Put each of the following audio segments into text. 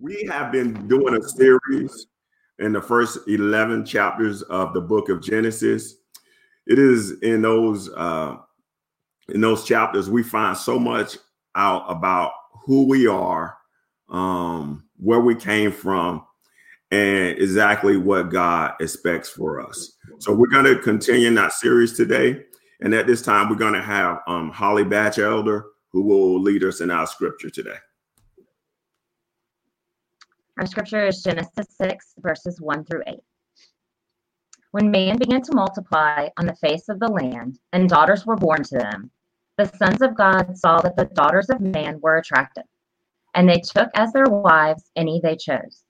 We have been doing a series in the first 11 chapters of the book of Genesis. It is in those chapters we find so much out about who we are, where we came from, and exactly what God expects for us. So we're going to continue in that series today. And at this time, we're going to have Holly Batchelder, who will lead us in our scripture today. Our scripture is Genesis 6, verses 1 through 8. When man began to multiply on the face of the land, and daughters were born to them, the sons of God saw that the daughters of man were attractive, and they took as their wives any they chose.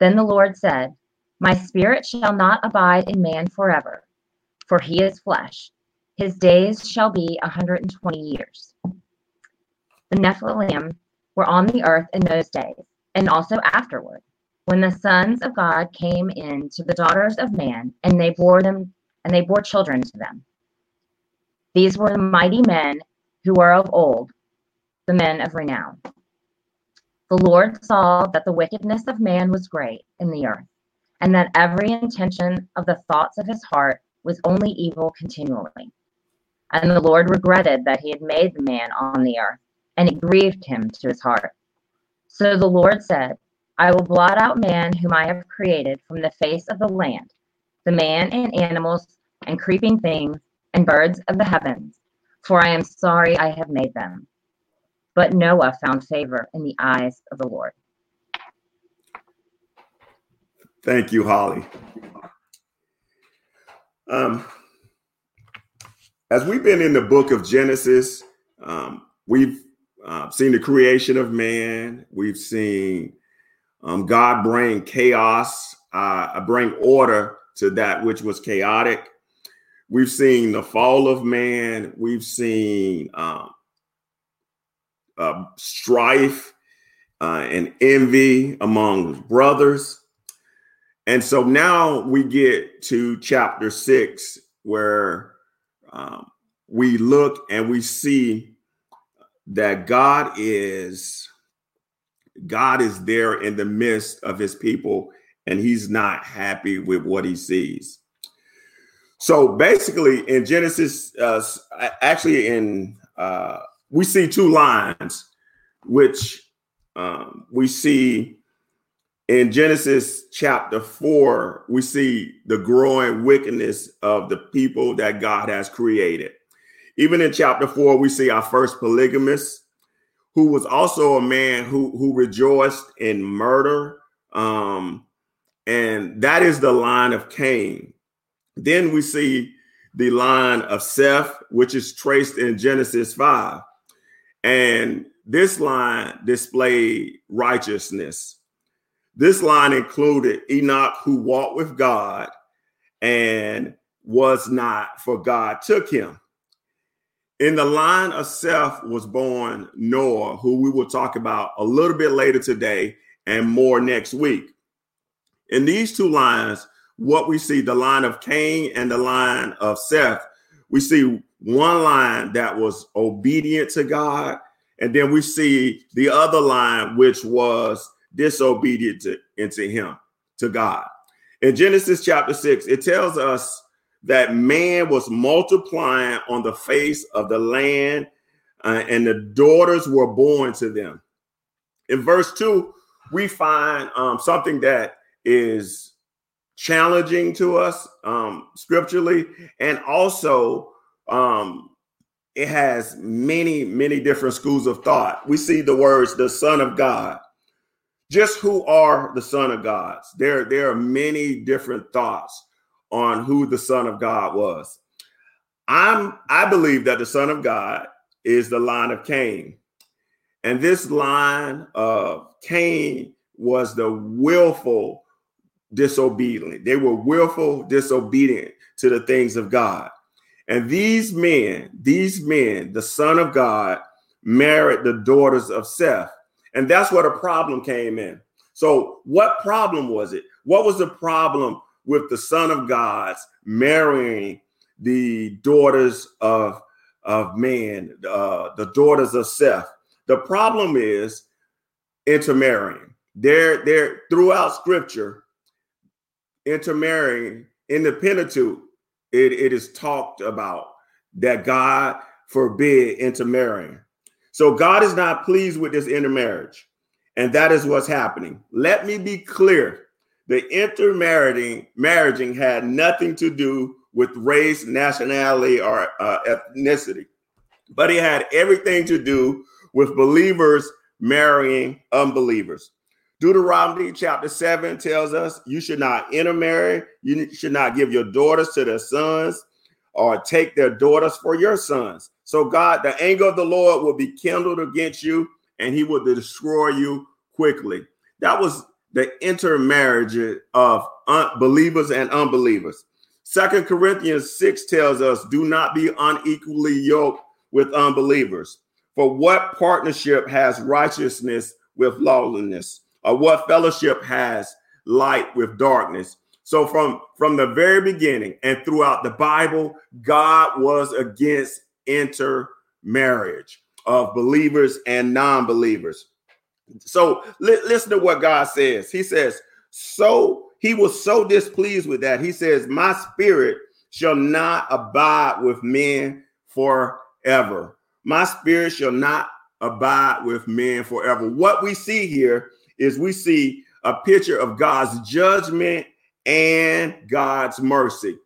Then the Lord said, "My spirit shall not abide in man forever, for he is flesh. His days shall be 120 years. The Nephilim were on the earth in those days, and also afterward, when the sons of God came in to the daughters of man, and they bore children to them. These were the mighty men who were of old, the men of renown. The Lord saw that the wickedness of man was great in the earth, and that every intention of the thoughts of his heart was only evil continually. And the Lord regretted that he had made the man on the earth, and it grieved him to his heart. So the Lord said, I will blot out man whom I have created from the face of the land, the man and animals and creeping things and birds of the heavens, for I am sorry I have made them. But Noah found favor in the eyes of the Lord." Thank you, Holly. As we've been in the book of Genesis, we've seen the creation of man. We've seen God bring chaos, bring order to that which was chaotic. We've seen the fall of man. We've seen strife and envy among brothers. And so now we get to chapter 6, where we look and we see that God is there in the midst of his people, and he's not happy with what he sees. So basically in Genesis, we see two lines, which we see in Genesis chapter 4, we see the growing wickedness of the people that God has created. Even in chapter 4, we see our first polygamist, who was also a man who rejoiced in murder. And that is the line of Cain. Then we see the line of Seth, which is traced in Genesis 5. And this line displayed righteousness. This line included Enoch, who walked with God and was not, for God took him. In the line of Seth was born Noah, who we will talk about a little bit later today and more next week. In these two lines, what we see, the line of Cain and the line of Seth, we see one line that was obedient to God, and then we see the other line, which was disobedient to God. In Genesis chapter 6, it tells us that man was multiplying on the face of the land, and the daughters were born to them. In verse 2, we find something that is challenging to us scripturally, and also it has many, many different schools of thought. We see the words, the Son of God. Just who are the Son of God? There are many different thoughts on who the Son of God was. I believe that the Son of God is the line of Cain. And this line of Cain was the willful disobedient. They were willful disobedient to the things of God. And these men, the Son of God, married the daughters of Seth. And that's where the problem came in. So what problem was it? What was the problem with the Son of God's marrying the daughters of man, the daughters of Seth? The problem is intermarrying. There throughout Scripture, intermarrying in the Pentateuch, it is talked about that God forbid intermarrying. So God is not pleased with this intermarriage. And that is what's happening. Let me be clear. The intermarrying had nothing to do with race, nationality, or ethnicity. But it had everything to do with believers marrying unbelievers. Deuteronomy chapter 7 tells us you should not intermarry. You should not give your daughters to their sons or take their daughters for your sons. So God, the anger of the Lord will be kindled against you, and he will destroy you quickly. That was the intermarriage of believers and unbelievers. 2 Corinthians 6 tells us, do not be unequally yoked with unbelievers. For what partnership has righteousness with lawlessness? Or what fellowship has light with darkness? So from the very beginning and throughout the Bible, God was against intermarriage of believers and non-believers. So listen to what God says. He says, so he was so displeased with that. He says, my spirit shall not abide with men forever. My spirit shall not abide with men forever. What we see here is we see a picture of God's judgment and God's mercy.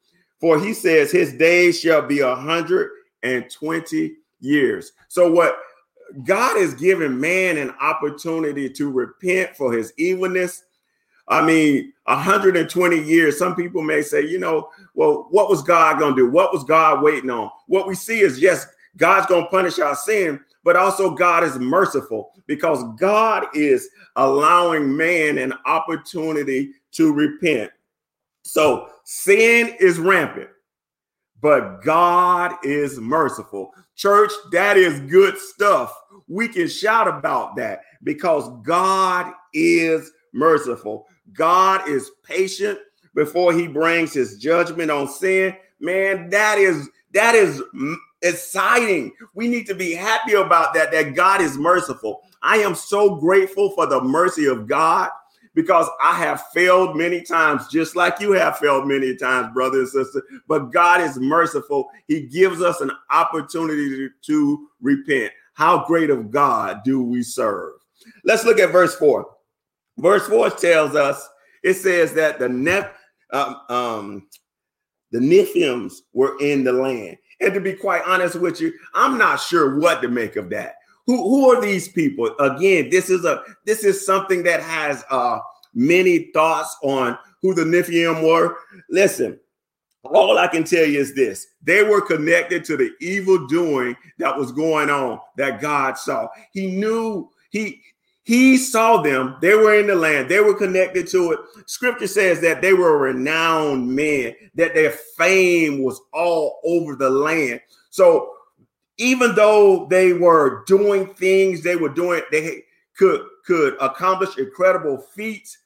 For he says his days shall be 120 years. So what God is giving man an opportunity to repent for his evilness. I mean, 120 years. Some people may say, you know, well, what was God going to do? What was God waiting on? What we see is, yes, God's going to punish our sin, but also God is merciful because God is allowing man an opportunity to repent. So sin is rampant, but God is merciful. Church, that is good stuff. We can shout about that because God is merciful. God is patient before he brings his judgment on sin. Man, that is exciting. We need to be happy about that God is merciful. I am so grateful for the mercy of God because I have failed many times, just like you have failed many times, brother and sister. But God is merciful. He gives us an opportunity to repent. How great of God do we serve? Let's look at verse 4. Verse 4 tells us, it says that the Nephilim were in the land. And to be quite honest with you, I'm not sure what to make of that. Who are these people? Again, this is something that has many thoughts on who the Nephilim were. Listen, all I can tell you is this. They were connected to the evil doing that was going on that God saw. He knew, he saw them. They were in the land. They were connected to it. Scripture says that they were renowned men, that their fame was all over the land. So even though they were doing things they were doing, they could accomplish incredible feats.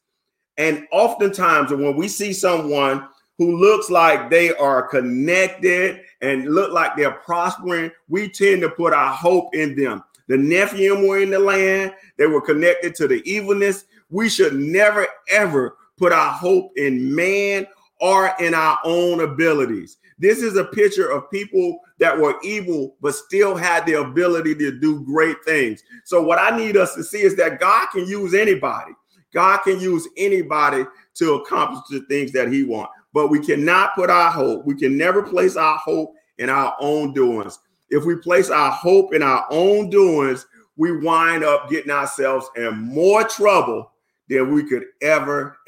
And oftentimes when we see someone who looks like they are connected and look like they're prospering, we tend to put our hope in them. The Nephilim were in the land. They were connected to the evilness. We should never, ever put our hope in man or in our own abilities. This is a picture of people that were evil, but still had the ability to do great things. So what I need us to see is that God can use anybody. God can use anybody to accomplish the things that he wants. But we cannot put our hope. We can never place our hope in our own doings. If we place our hope in our own doings, we wind up getting ourselves in more trouble than we could ever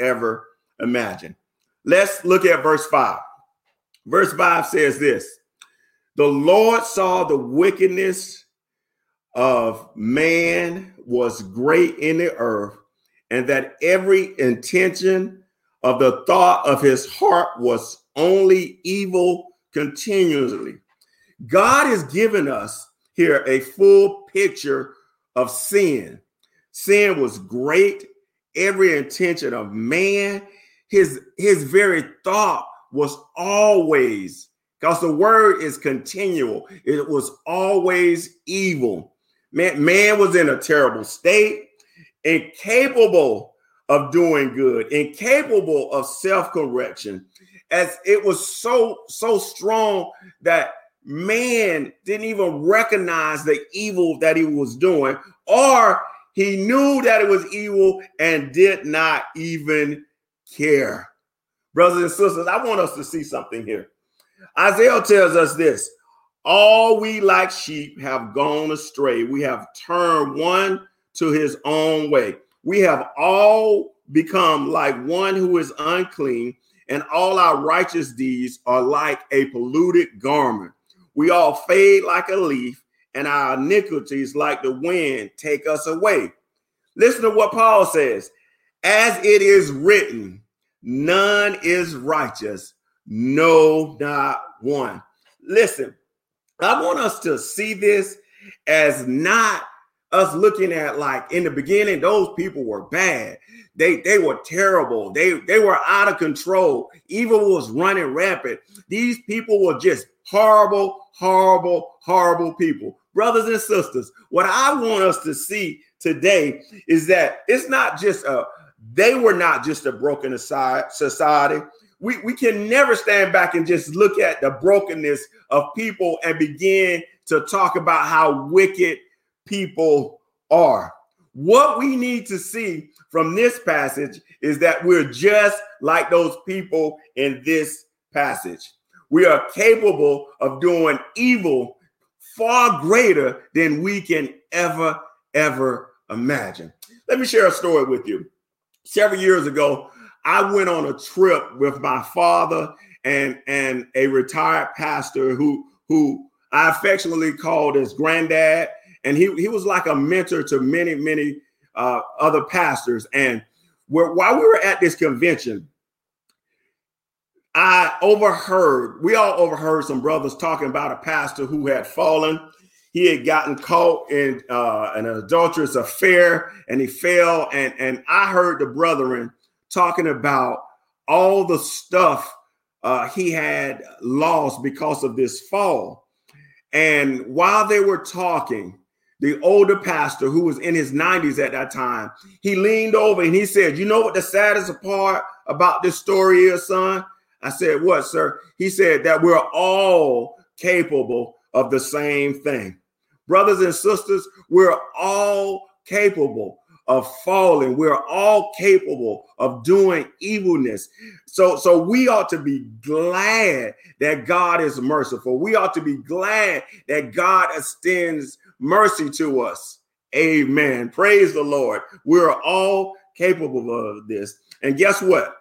imagine. Let's look at verse 5. Verse 5 says this, the Lord saw the wickedness of man was great in the earth, and that every intention of the thought of his heart was only evil continually. God has given us here a full picture of sin. Sin was great. Every intention of man, his very thought was always, because the word is continual. It was always evil. Man was in a terrible state, incapable of doing good, incapable of self-correction, as it was so strong that man didn't even recognize the evil that he was doing, or he knew that it was evil and did not even care. Brothers and sisters, I want us to see something here. Isaiah tells us this: all we like sheep have gone astray. We have turned one to his own way. We have all become like one who is unclean, and all our righteous deeds are like a polluted garment. We all fade like a leaf, and our iniquities, like the wind, take us away. Listen to what Paul says. As it is written, none is righteous, no, not one. Listen, I want us to see this as not us looking at, like, in the beginning, those people were bad. They were terrible. They were out of control. Evil was running rampant. These people were just horrible people. Brothers and sisters, what I want us to see today is that it's not just they were not just a broken society. We can never stand back and just look at the brokenness of people and begin to talk about how wicked people are. What we need to see from this passage is that we're just like those people in this passage. We are capable of doing evil far greater than we can ever imagine. Let me share a story with you. Several years ago, I went on a trip with my father and a retired pastor who I affectionately called his granddad. And he was like a mentor to many other pastors. And while we were at this convention, we all overheard some brothers talking about a pastor who had fallen. He had gotten caught in an adulterous affair, and he fell. And I heard the brethren talking about all the stuff he had lost because of this fall. And while they were talking, the older pastor, who was in his 90s at that time, he leaned over and he said, "You know what the saddest part about this story is, son?" I said, "What, sir?" He said, "That we're all capable of the same thing." Brothers and sisters, we're all capable of falling. We're all capable of doing evilness. So we ought to be glad that God is merciful. We ought to be glad that God extends mercy to us. Amen. Praise the Lord. We're all capable of this. And guess what?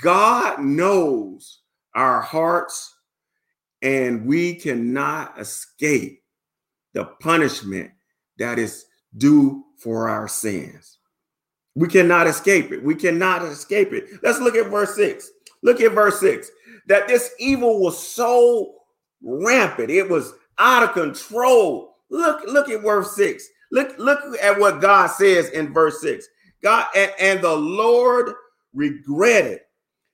God knows our hearts, and we cannot escape the punishment that is due for our sins. We cannot escape it. We cannot escape it. Let's look at verse 6. Look at verse 6. That this evil was so rampant. It was out of control. Look at verse 6. Look at what God says in verse 6. God and the Lord regretted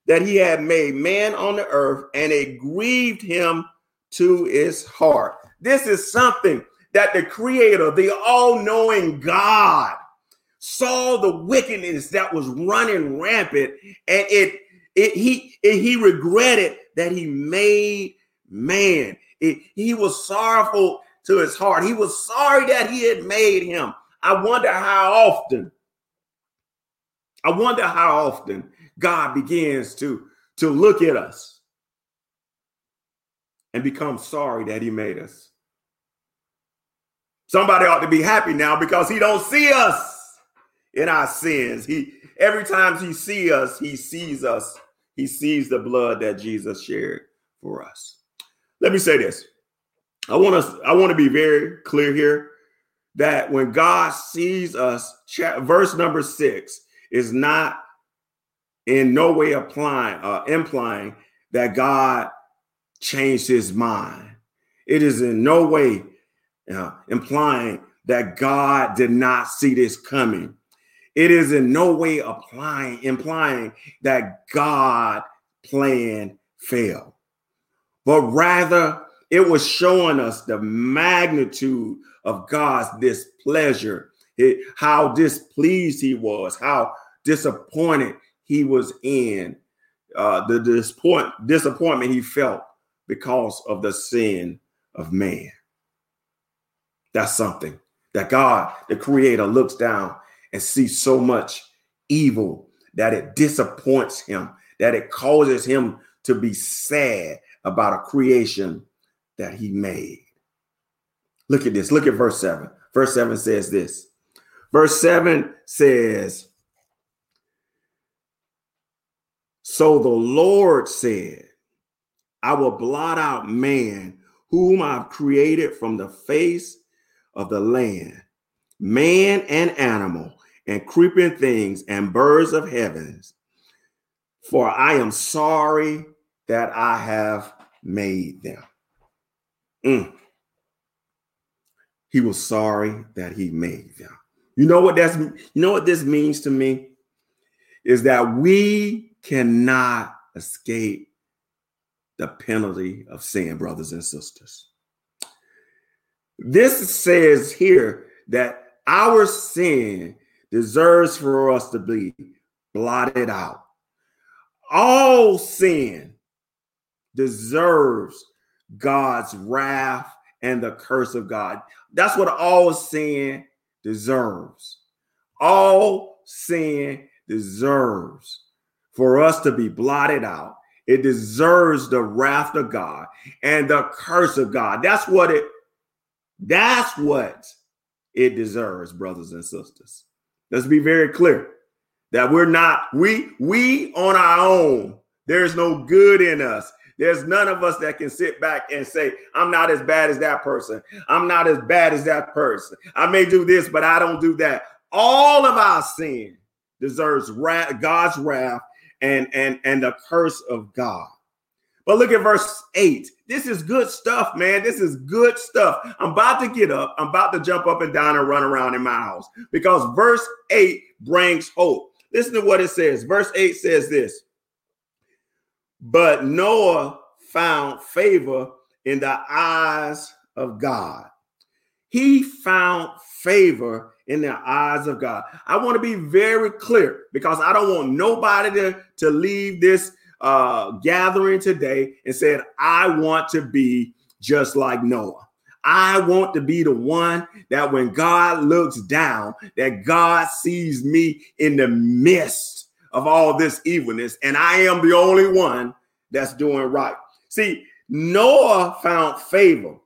that he had made man on the earth, and it grieved him to his heart. This is something that the creator, the all-knowing God, saw the wickedness that was running rampant, and he regretted that he made man. He was sorrowful to his heart. He was sorry that he had made him. I wonder how often God begins to look at us and become sorry that he made us. Somebody ought to be happy now, because he don't see us in our sins. Every time he sees us, he sees us. He sees the blood that Jesus shared for us. Let me say this. I want to be very clear here that when God sees us, verse number 6 is not in no way implying that God changed his mind. It is in no way implying that God did not see this coming. It is in no way implying that God's plan failed, but rather it was showing us the magnitude of God's displeasure, how displeased he was, how disappointed he was in the disappointment he felt because of the sin of man. That's something that God, the creator, looks down and sees so much evil that it disappoints him, that it causes him to be sad about a creation that he made. Look at this. Look at verse 7. Verse 7 says this. Verse 7 says, "So the Lord said, I will blot out man, whom I've created from the face of the land, man and animal and creeping things and birds of heavens, for I am sorry that I have made them." He was sorry that he made them. You know what this means to me? Is that we cannot escape the penalty of sin, brothers and sisters. This says here that our sin deserves for us to be blotted out. All sin deserves God's wrath and the curse of God. That's what all sin deserves. All sin deserves for us to be blotted out. It deserves the wrath of God and the curse of God. That's what it deserves, brothers and sisters. Let's be very clear that we on our own, there's no good in us. There's none of us that can sit back and say, I'm not as bad as that person. I'm not as bad as that person. I may do this, but I don't do that. All of our sin deserves wrath, God's wrath, and the curse of God. But look at verse 8. This is good stuff, man. This is good stuff. I'm about to get up. I'm about to jump up and down and run around in my house because verse 8 brings hope. Listen to what it says. Verse 8 says this. But Noah found favor in the eyes of God. He found favor in the eyes of God. I want to be very clear because I don't want nobody to leave this gathering today and said, I want to be just like Noah. I want to be the one that when God looks down, that God sees me in the midst of all this evilness, and I am the only one that's doing right. See, Noah found favor.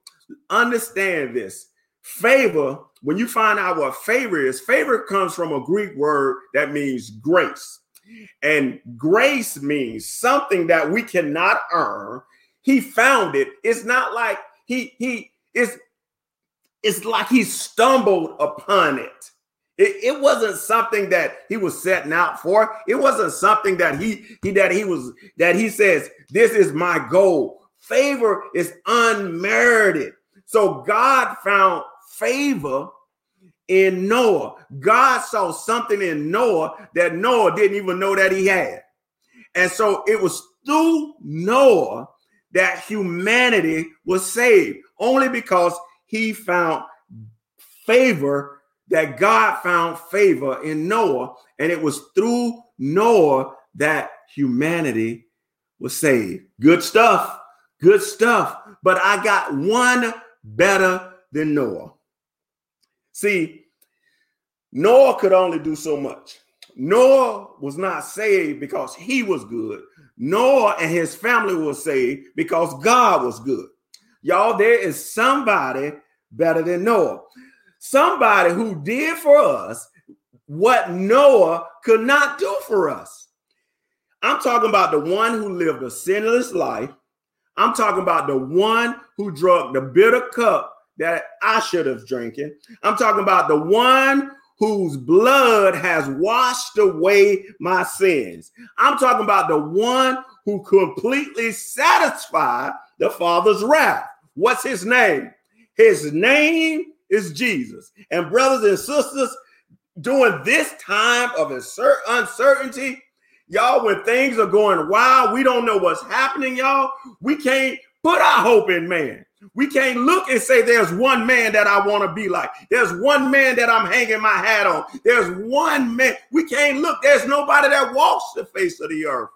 Understand this. Favor, when you find out what favor is, favor comes from a Greek word that means grace. And grace means something that we cannot earn. He found it. It's not like it's like he stumbled upon it. It wasn't something that he was setting out for. It wasn't something that he says, this is my goal. Favor is unmerited. So God found favor in Noah. God saw something in Noah that Noah didn't even know that he had. And so it was through Noah that humanity was saved, only because he found favor, that God found favor in Noah. And it was through Noah that humanity was saved. Good stuff. Good stuff. But I got one better than Noah. See, Noah could only do so much. Noah was not saved because he was good. Noah and his family were saved because God was good. Y'all, there is somebody better than Noah. Somebody who did for us what Noah could not do for us. I'm talking about the one who lived a sinless life. I'm talking about the one who drank the bitter cup that I should have drinking. I'm talking about the one whose blood has washed away my sins. I'm talking about the one who completely satisfied the Father's wrath. What's his name? His name is Jesus. And brothers and sisters, during this time of uncertainty, y'all, when things are going wild, we don't know what's happening, y'all. We can't put our hope in man. We can't look and say there's one man that I want to be like. There's one man that I'm hanging my hat on. There's one man. We can't look. There's nobody that walks the face of the earth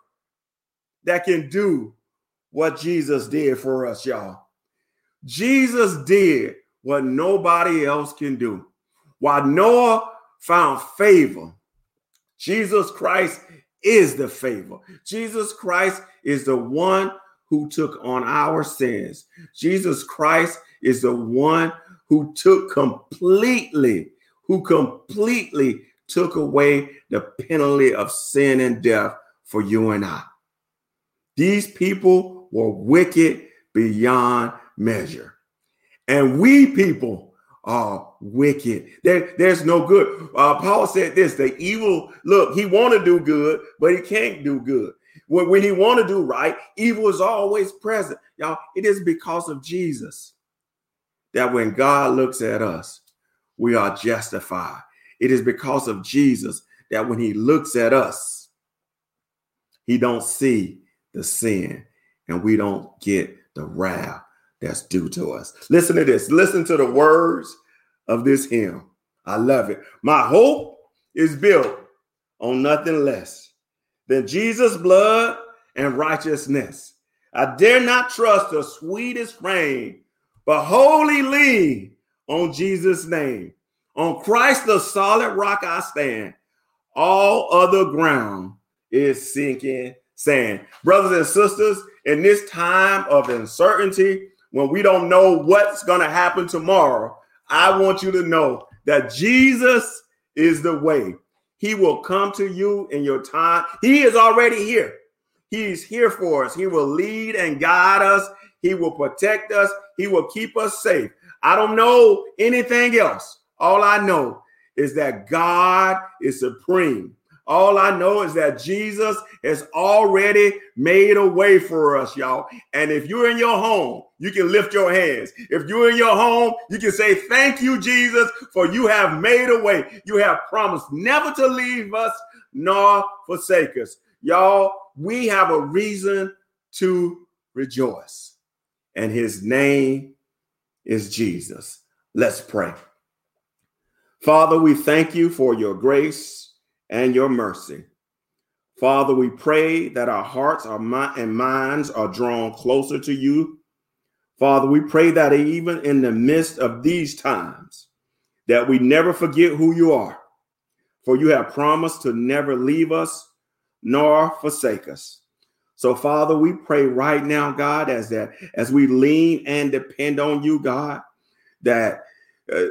that can do what Jesus did for us, y'all. Jesus did what nobody else can do. While Noah found favor, Jesus Christ is the favor. Jesus Christ is the one who took on our sins. Jesus Christ is the one who completely took away the penalty of sin and death for you and I. These people were wicked beyond measure. And we people are wicked. There's no good. Paul said this, the evil, look, he want to do good, but he can't do good. When he want to do right, evil is always present. Y'all, it is because of Jesus that when God looks at us, we are justified. It is because of Jesus that when he looks at us, he don't see the sin and we don't get the wrath that's due to us. Listen to this. Listen to the words of this hymn. I love it. My hope is built on nothing less than Jesus' blood and righteousness. I dare not trust the sweetest frame, but wholly lean on Jesus' name. On Christ, the solid rock I stand. All other ground is sinking sand. Brothers and sisters, in this time of uncertainty, when we don't know what's going to happen tomorrow, I want you to know that Jesus is the way. He will come to you in your time. He is already here. He's here for us. He will lead and guide us. He will protect us. He will keep us safe. I don't know anything else. All I know is that God is supreme. All I know is that Jesus has already made a way for us, y'all. And if you're in your home, you can lift your hands. If you're in your home, you can say, thank you, Jesus, for you have made a way. You have promised never to leave us nor forsake us. Y'all, we have a reason to rejoice. And his name is Jesus. Let's pray. Father, we thank you for your grace and your mercy. Father, we pray that our hearts and minds are drawn closer to you. Father, we pray that even in the midst of these times, that we never forget who you are, for you have promised to never leave us nor forsake us. So, Father, we pray right now, God, as we lean and depend on you, God, that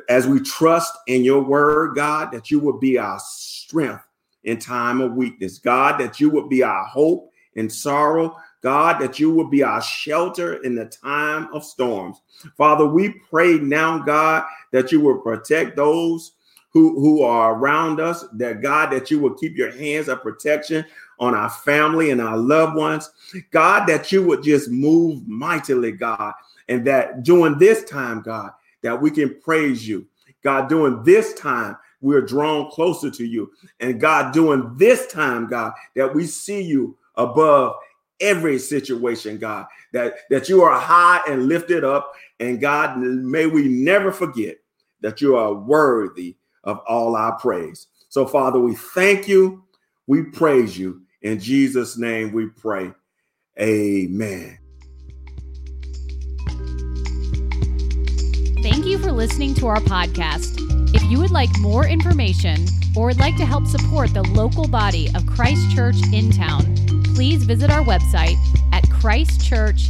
as we trust in your word, God, that you will be our strength in time of weakness, God, that you would be our hope in sorrow, God, that you would be our shelter in the time of storms. Father, we pray now, God, that you will protect those who are around us, that God, that you will keep your hands of protection on our family and our loved ones, God, that you would just move mightily, God, and that during this time, God, that we can praise you. God, during this time, we're drawn closer to you. And God, during this time, God, that we see you above every situation, God, that you are high and lifted up. And God, may we never forget that you are worthy of all our praise. So, Father, we thank you. We praise you. In Jesus' name we pray. Amen. Thank you for listening to our podcast. If you would like more information or would like to help support the local body of Christ Church in Town, please visit our website at christchurchintown.org.